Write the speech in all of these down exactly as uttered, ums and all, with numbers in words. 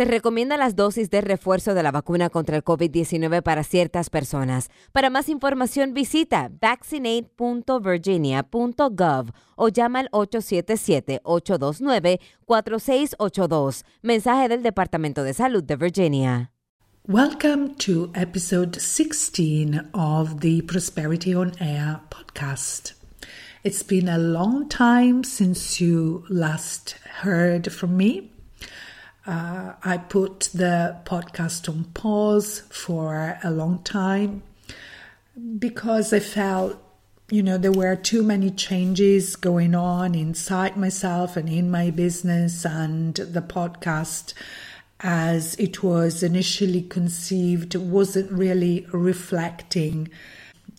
Se recomienda las dosis de refuerzo de la vacuna contra el COVID diecinueve para ciertas personas. Para más información visita vaccinate punto virginia punto gov o llama al eight seven seven, eight two nine, four six eight two. Mensaje del Departamento de Salud de Virginia. Welcome to episode sixteen of the Prosperity on Air podcast. It's been a long time since you last heard from me. Uh, I put the podcast on pause for a long time because I felt, you know, there were too many changes going on inside myself and in my business, and the podcast, as it was initially conceived, wasn't really reflecting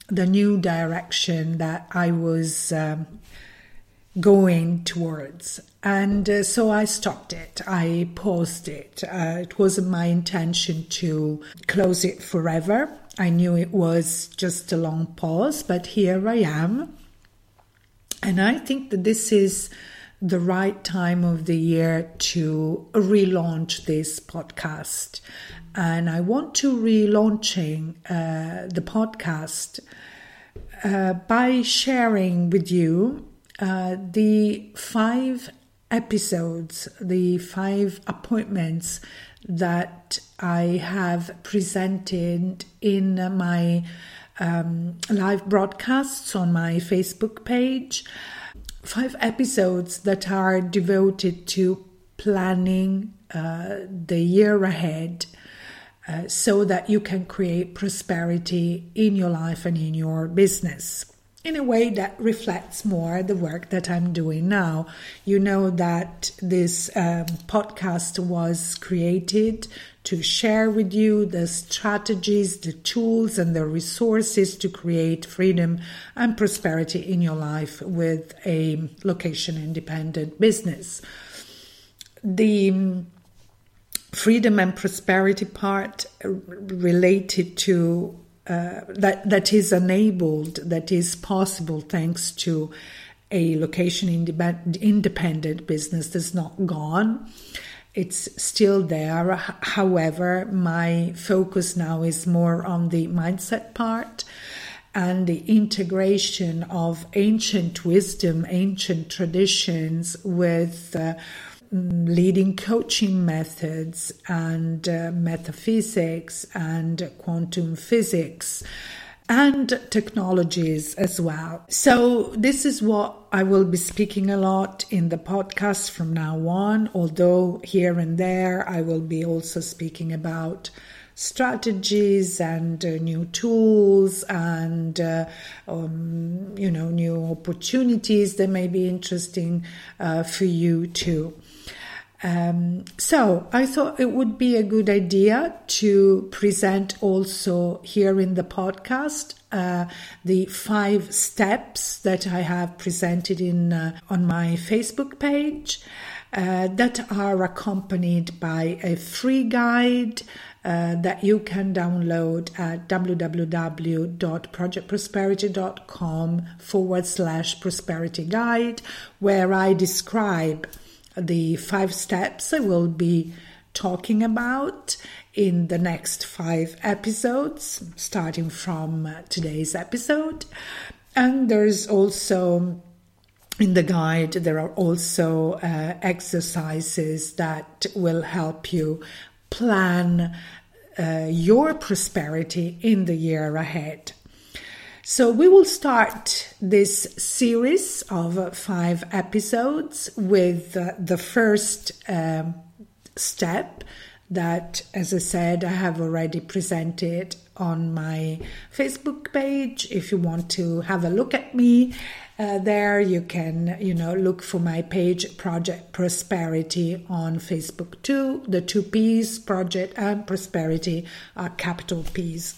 the new direction that I was um, going towards. And uh, so I stopped it. I paused it. Uh, it wasn't my intention to close it forever. I knew it was just a long pause, but here I am. And I think that this is the right time of the year to relaunch this podcast. And I want to relaunching uh, the podcast uh, by sharing with you uh, the five episodes, the five appointments that I have presented in my um, live broadcasts on my Facebook page. Five episodes that are devoted to planning uh, the year ahead uh, so that you can create prosperity in your life and in your business in a way that reflects more the work that I'm doing now. You know that this um, podcast was created to share with you the strategies, the tools, and the resources to create freedom and prosperity in your life with a location-independent business. The freedom and prosperity part related to Uh, that that is enabled, that is possible thanks to a location independent, independent business that's not gone. It's still there. However, my focus now is more on the mindset part and the integration of ancient wisdom, ancient traditions with uh, leading coaching methods and uh, metaphysics and quantum physics and technologies as well. So this is what I will be speaking a lot in the podcast from now on, although here and there I will be also speaking about strategies and uh, new tools and, uh, um, you know, new opportunities that may be interesting uh, for you too. Um, so I thought it would be a good idea to present also here in the podcast uh, the five steps that I have presented in uh, on my Facebook page uh, that are accompanied by a free guide uh, that you can download at www.projectprosperity.com forward slash prosperity guide, where I describe the five steps I will be talking about in the next five episodes, starting from today's episode. And there's also, in the guide, there are also uh, exercises that will help you plan uh, your prosperity in the year ahead. So we will start this series of five episodes with uh, the first um, step that, as I said, I have already presented on my Facebook page. If you want to have a look at me uh, there, you can, you know, look for my page, Project Prosperity, on Facebook too. The two P's, Project and Prosperity, are capital P's.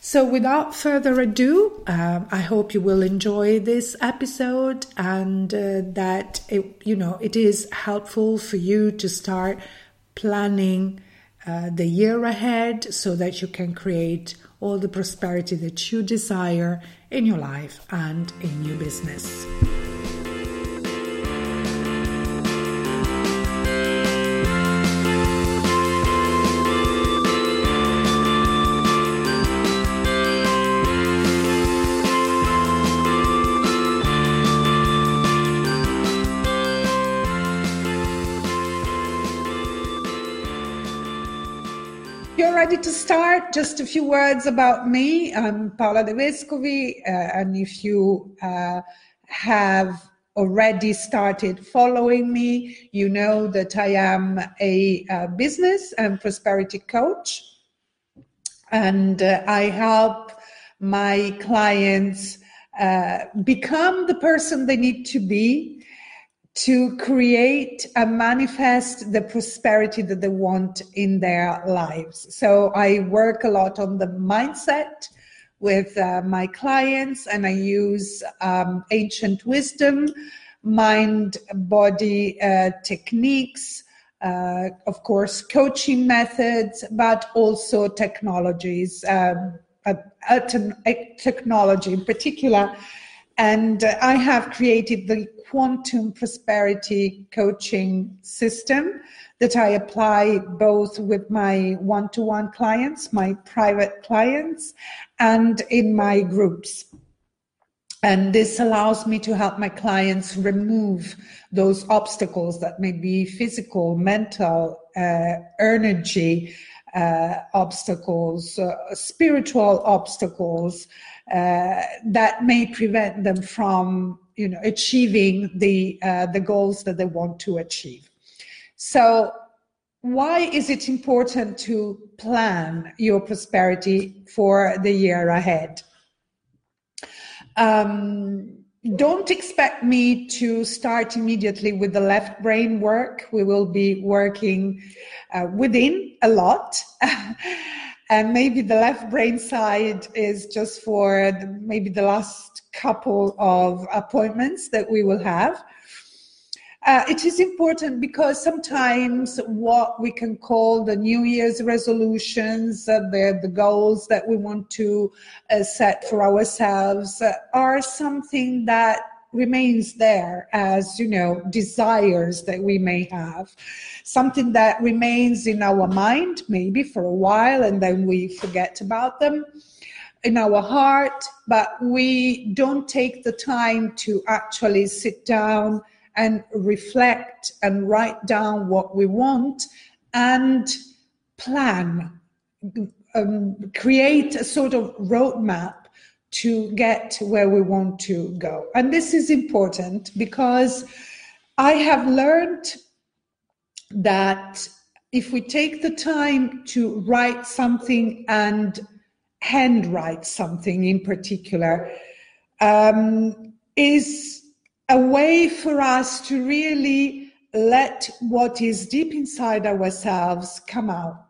So without further ado, um, I hope you will enjoy this episode and uh, that, it, you know, it is helpful for you to start planning uh, the year ahead so that you can create all the prosperity that you desire in your life and in your business. You're ready to start? Just a few words about me. I'm Paola De Vescovi, uh, and if you uh, have already started following me, you know that I am a, a business and prosperity coach, and uh, I help my clients uh, become the person they need to be to create and manifest the prosperity that they want in their lives. So I work a lot on the mindset with uh, my clients, and I use um, ancient wisdom, mind-body uh, techniques, uh, of course, coaching methods, but also technologies, um, a, a technology in particular. And uh, I have created the Quantum Prosperity Coaching System that I apply both with my one-to-one clients, my private clients, and in my groups. And this allows me to help my clients remove those obstacles that may be physical, mental, uh, energy uh, obstacles, uh, spiritual obstacles uh, that may prevent them from you know, achieving the, uh, the goals that they want to achieve. So why is it important to plan your prosperity for the year ahead? Um, don't expect me to start immediately with the left brain work. We will be working uh, within a lot. And maybe the left brain side is just for the, maybe the last couple of appointments that we will have. Uh, it is important because sometimes what we can call the New Year's resolutions, uh, the, the goals that we want to uh, set for ourselves uh, are something that remains there as, you know, desires that we may have, something that remains in our mind maybe for a while and then we forget about them, in our heart, but we don't take the time to actually sit down and reflect and write down what we want and plan, um, create a sort of roadmap to get where we want to go. And this is important because I have learned that if we take the time to write something and handwrite something in particular, um, is a way for us to really let what is deep inside ourselves come out.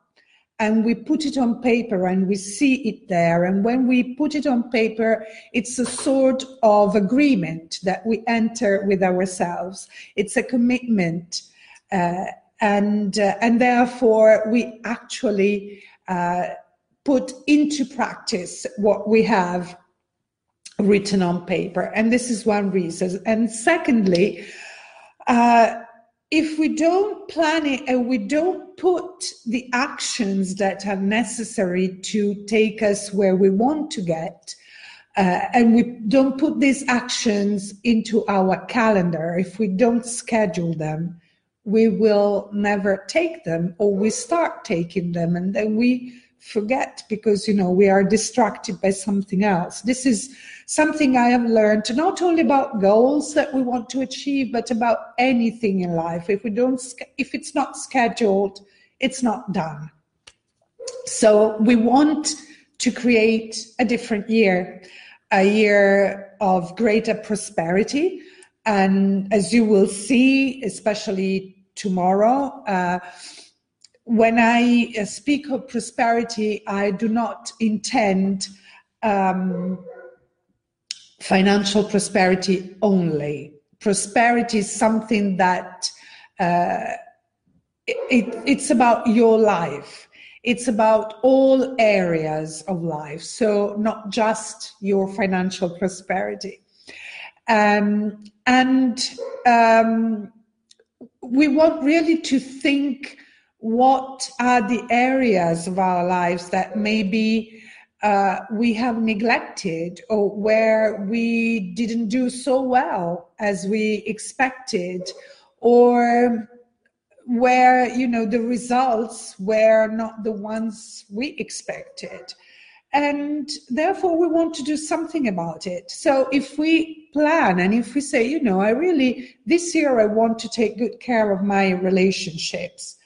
And we put it on paper and we see it there. And when we put it on paper, it's a sort of agreement that we enter with ourselves. It's a commitment. Uh, and, uh, and therefore, we actually uh, put into practice what we have written on paper. And this is one reason. And secondly, uh, if we don't plan it and we don't put the actions that are necessary to take us where we want to get, uh, and we don't put these actions into our calendar, if we don't schedule them, we will never take them, or we start taking them and then we forget because, you know, we are distracted by something else. This is something I have learned, not only about goals that we want to achieve, but about anything in life. If we don't, if it's not scheduled, it's not done. So we want to create a different year, a year of greater prosperity. And as you will see, especially tomorrow, uh, when I speak of prosperity, I do not intend um, financial prosperity only. Prosperity is something that uh, it, it's about your life. It's about all areas of life, so not just your financial prosperity. Um, and um, we want really to think, what are the areas of our lives that maybe uh, we have neglected, or where we didn't do so well as we expected, or where, you know, the results were not the ones we expected. And therefore, we want to do something about it. So if we plan and if we say, you know, I really, this year I want to take good care of my relationships.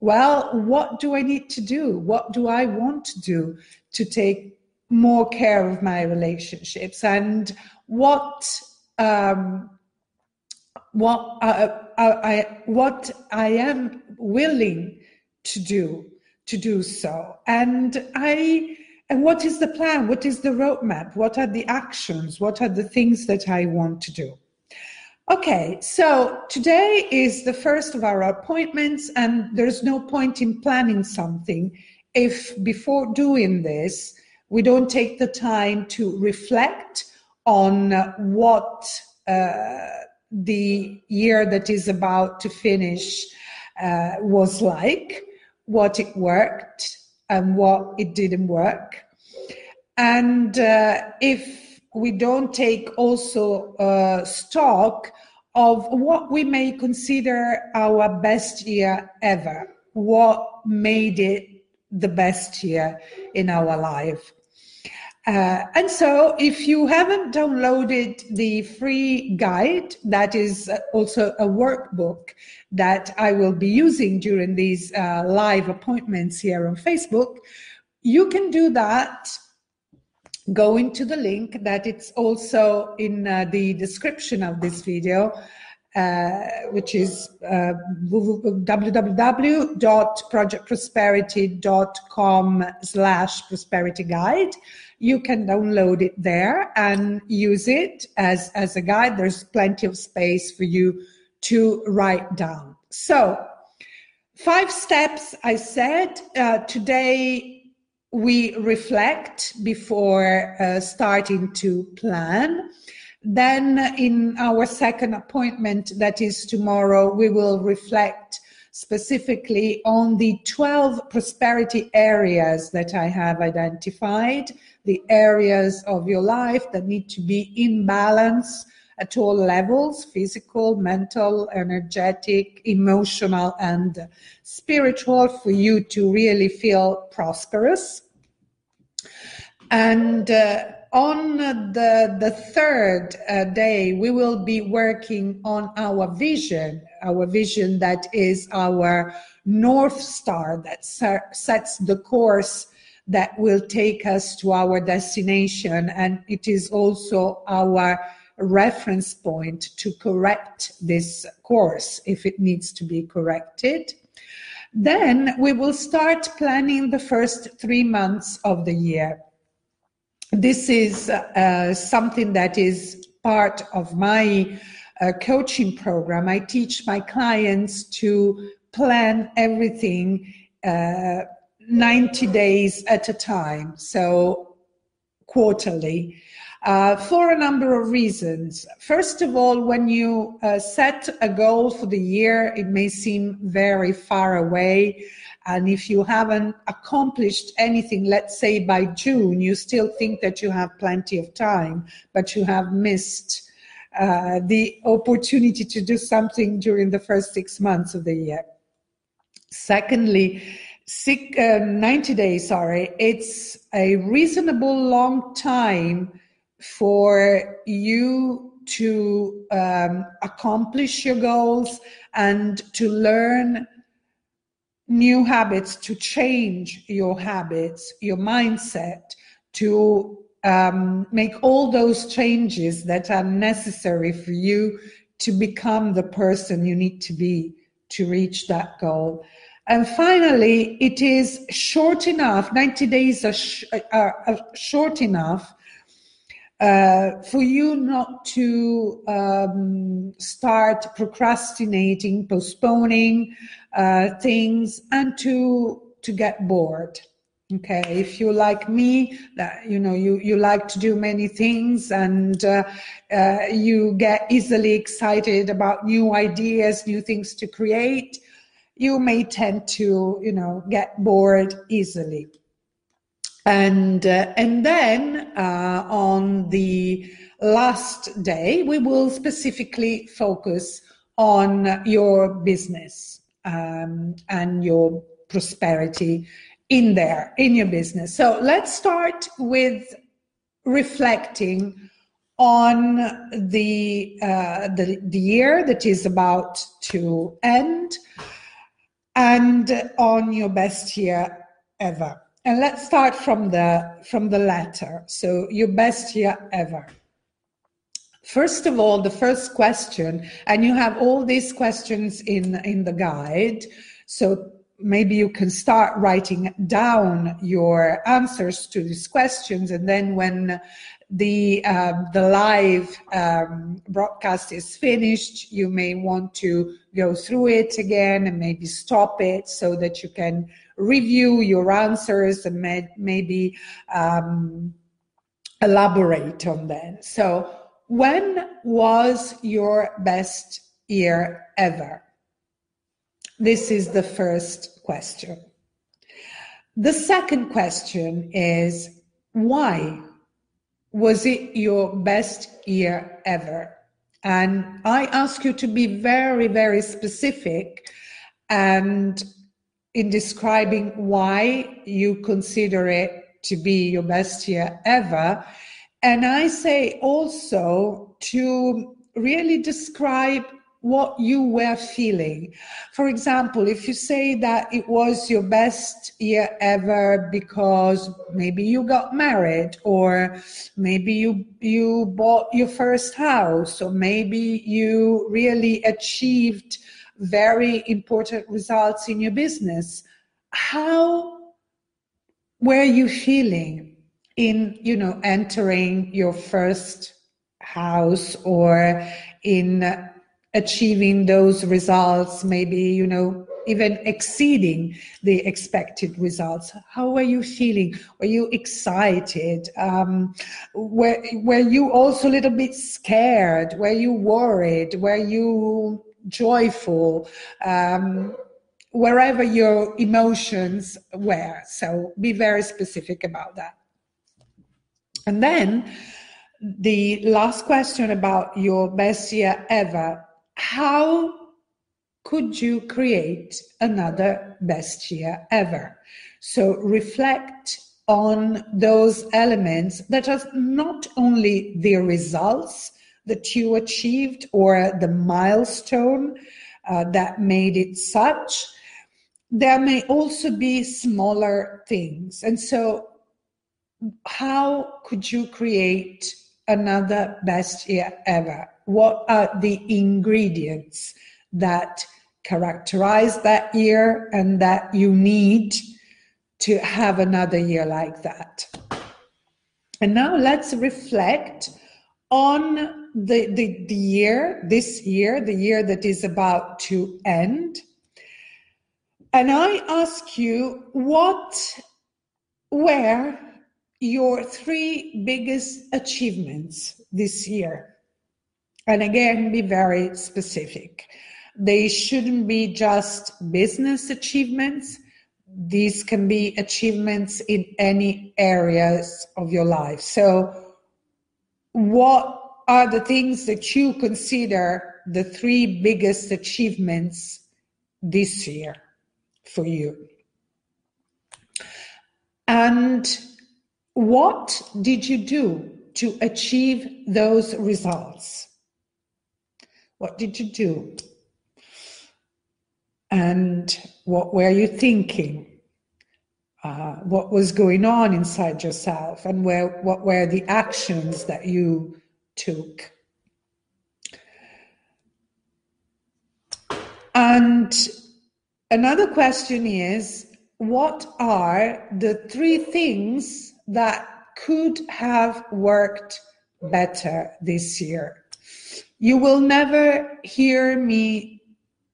Well, what do I need to do? What do I want to do to take more care of my relationships? And what um, what uh, I what I am willing to do to do so, and I and what is the plan? What is the roadmap? What are the actions? What are the things that I want to do? Okay, so today is the first of our appointments, and there's no point in planning something if before doing this we don't take the time to reflect on what uh, the year that is about to finish uh, was like, what it worked and what it didn't work. And uh, if we don't take also uh, stock of what we may consider our best year ever, what made it the best year in our life. Uh, and so if you haven't downloaded the free guide, that is also a workbook that I will be using during these uh, live appointments here on Facebook, you can do that going to the link that it's also in uh, the description of this video, Uh, which is uh, w w w dot project prosperity dot com slash prosperity guide. You can download it there and use it as, as a guide. There's plenty of space for you to write down. So, five steps, I said. Uh, today, we reflect before uh, starting to plan. Then in our second appointment, that is tomorrow, we will reflect specifically on the twelve prosperity areas that I have identified, the areas of your life that need to be in balance at all levels, physical, mental, energetic, emotional, and spiritual, for you to really feel prosperous. And uh, on the, the third uh, day, we will be working on our vision, our vision that is our North Star that ser- sets the course that will take us to our destination. And it is also our reference point to correct this course if it needs to be corrected. Then we will start planning the first three months of the year. This is uh, something that is part of my uh, coaching program. I teach my clients to plan everything uh, ninety days at a time, so quarterly, uh, for a number of reasons. First of all, when you uh, set a goal for the year, it may seem very far away. And if you haven't accomplished anything, let's say by June, you still think that you have plenty of time, but you have missed uh, the opportunity to do something during the first six months of the year. Secondly, six, uh, ninety days, sorry, it's a reasonable long time for you to um, accomplish your goals and to learn new habits, to change your habits, your mindset, to um, make all those changes that are necessary for you to become the person you need to be to reach that goal. And finally, it is short enough, ninety days are, sh- are, are short enough Uh, for you not to um, start procrastinating, postponing uh, things, and to to get bored. Okay, if you like me, that you know you you like to do many things, and uh, uh, you get easily excited about new ideas, new things to create, you may tend to you know get bored easily. And uh, and then uh, on the last day, we will specifically focus on your business. um, and your prosperity in there, in your business. So let's start with reflecting on the, uh, the, the year that is about to end and on your best year ever. And let's start from the, from the latter. So your best year ever. First of all, the first question, and you have all these questions in, in the guide. So maybe you can start writing down your answers to these questions, and then when the uh, the live um, broadcast is finished, you may want to go through it again and maybe stop it so that you can review your answers and may, maybe um, elaborate on them. So when was your best year ever? This is the first question. The second question is, why was it your best year ever? And I ask you to be very, very specific and in describing why you consider it to be your best year ever. And I say also to really describe what you were feeling. For example, if you say that it was your best year ever because maybe you got married, or maybe you you bought your first house, or maybe you really achieved very important results in your business, how were you feeling in, you know, entering your first house or in achieving those results, maybe, you know, even exceeding the expected results? How were you feeling? Were you excited? Um, were, were you also a little bit scared? Were you worried? Were you joyful? Um, wherever your emotions were. So be very specific about that. And then the last question about your best year ever: how could you create another best year ever? So reflect on those elements that are not only the results that you achieved or the milestone uh, that made it such. There may also be smaller things. And so how could you create another best year ever? What are the ingredients that characterize that year and that you need to have another year like that? And now let's reflect on the, the, the year, this year, the year that is about to end. And I ask you, what were your three biggest achievements this year? And again, be very specific. They shouldn't be just business achievements. These can be achievements in any areas of your life. So what are the things that you consider the three biggest achievements this year for you? And what did you do to achieve those results? What did you do? And what were you thinking? Uh, what was going on inside yourself? And where, what were the actions that you took? And another question is, what are the three things that could have worked better this year? You will never hear me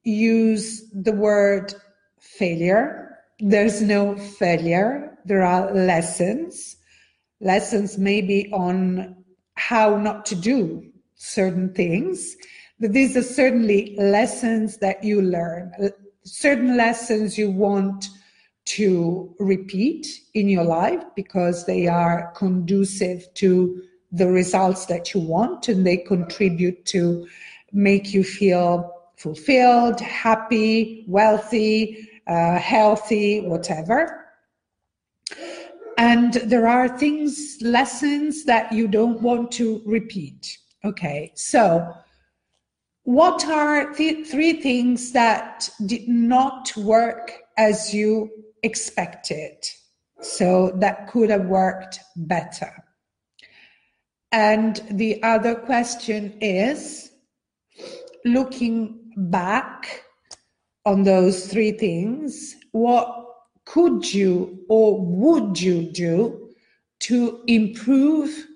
use the word failure. There's no failure. There are lessons. Lessons maybe on how not to do certain things. But these are certainly lessons that you learn. Certain lessons you want to repeat in your life because they are conducive to the results that you want, and they contribute to make you feel fulfilled, happy, wealthy, uh, healthy, whatever. And there are things, lessons that you don't want to repeat. Okay, so what are the three things that did not work as you expected? So that could have worked better. And the other question is, looking back on those three things, what could you or would you do to improve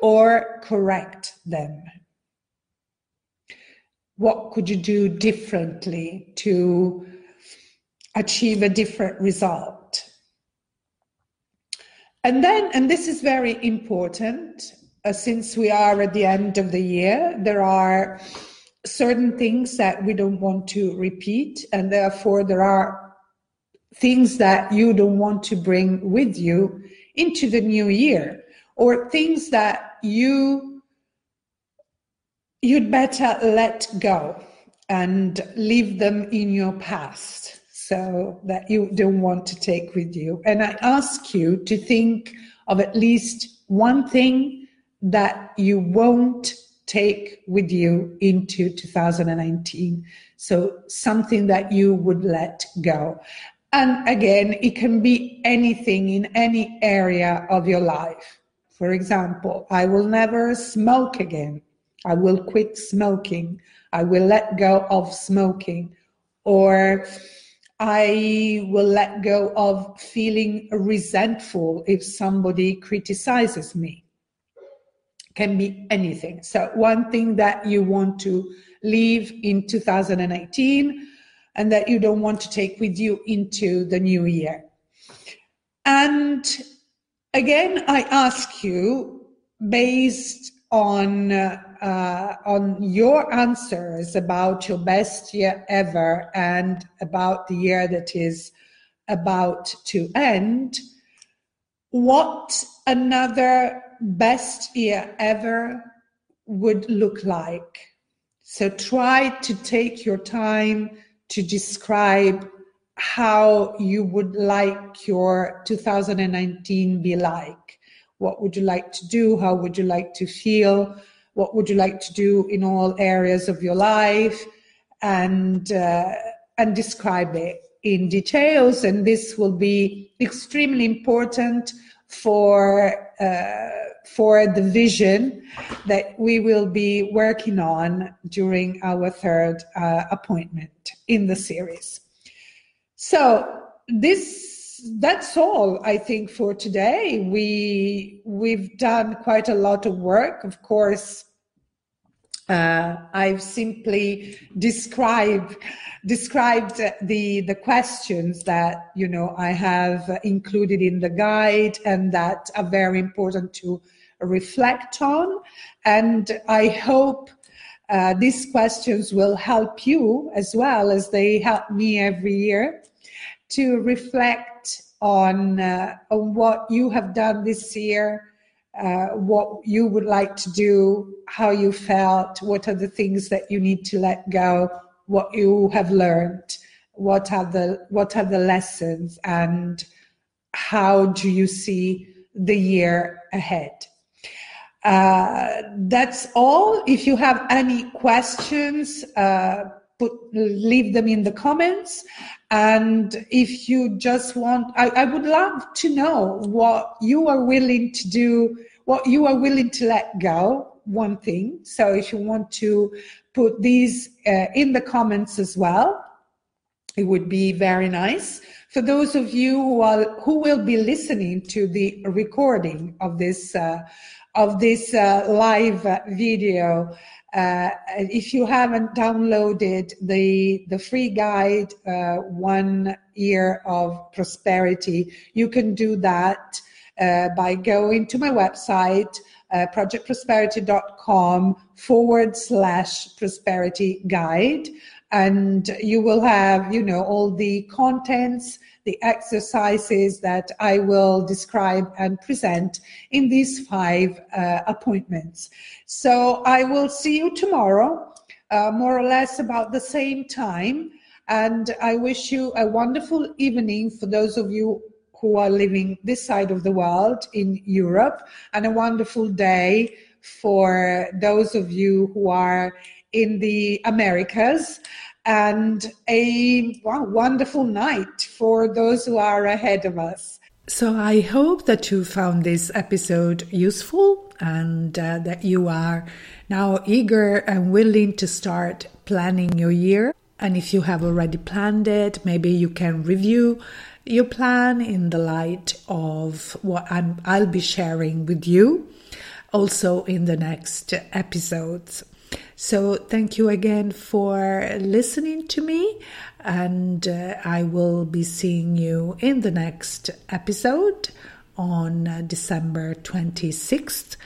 or correct them? What could you do differently to achieve a different result? And then, and this is very important, uh, since we are at the end of the year, there are certain things that we don't want to repeat, and therefore there are things that you don't want to bring with you into the new year, or things that you you'd better let go and leave them in your past, so that you don't want to take with you. And I ask you to think of at least one thing that you won't take with you into two thousand nineteen. So something that you would let go. And again, it can be anything in any area of your life. For example, I will never smoke again. I will quit smoking. I will let go of smoking. Or I will let go of feeling resentful if somebody criticizes me. Can be anything. So one thing that you want to leave in two thousand nineteen and that you don't want to take with you into the new year. And again, I ask you, based on uh, on your answers about your best year ever and about the year that is about to end, what another best year ever would look like. So try to take your time to describe how you would like your two thousand nineteen be like. What would you like to do? How would you like to feel? What would you like to do in all areas of your life? And uh, and describe it in details. And this will be extremely important for uh, for the vision that we will be working on during our third uh, appointment in the series. So this that's all, I think, for today. We we've done quite a lot of work. Of course, uh, I've simply described described the the questions that, you know, I have included in the guide and that are very important to reflect on, and I hope uh, these questions will help you as well as they help me every year to reflect on, uh, on what you have done this year, uh, what you would like to do, how you felt, what are the things that you need to let go, what you have learned, what are the what are the lessons, and how do you see the year ahead. Uh, that's all. If you have any questions, uh, put, leave them in the comments. And if you just want, I, I would love to know what you are willing to do, what you are willing to let go, one thing. So if you want to put these uh, in the comments as well, it would be very nice. For those of you who are who will be listening to the recording of this uh, of this uh, live video, uh, if you haven't downloaded the the free guide, uh, One Year of Prosperity, you can do that uh, by going to my website, uh, project prosperity dot com forward slash prosperity guide. And you will have, you know, all the contents, the exercises that I will describe and present in these five uh, appointments. So I will see you tomorrow uh, more or less about the same time. And I wish you a wonderful evening for those of you who are living this side of the world in Europe, and a wonderful day for those of you who are in the Americas, and a wonderful night for those who are ahead of us. So I hope that you found this episode useful, and uh, that you are now eager and willing to start planning your year. And if you have already planned it, maybe you can review your plan in the light of what I'm, I'll be sharing with you also in the next episodes. So thank you again for listening to me, and uh, I will be seeing you in the next episode on December twenty-sixth.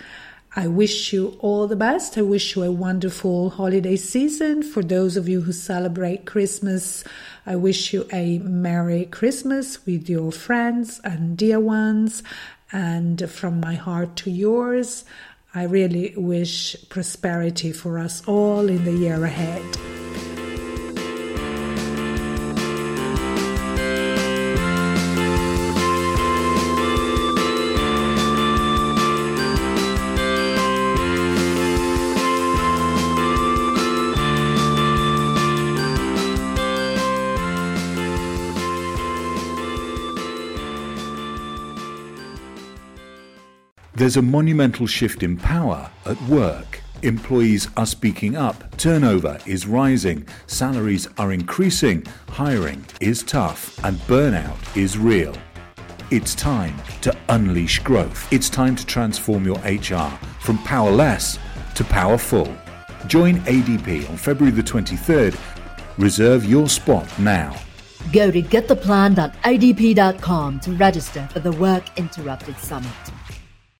I wish you all the best. I wish you a wonderful holiday season. For those of you who celebrate Christmas, I wish you a Merry Christmas with your friends and dear ones. And from my heart to yours, I really wish prosperity for us all in the year ahead. There's a monumental shift in power at work. Employees are speaking up, turnover is rising, salaries are increasing, hiring is tough, and burnout is real. It's time to unleash growth. It's time to transform your H R from powerless to powerful. Join A D P on February the twenty-third. Reserve your spot now. Go to get the plan dot a d p dot com to register for the Work Interrupted Summit.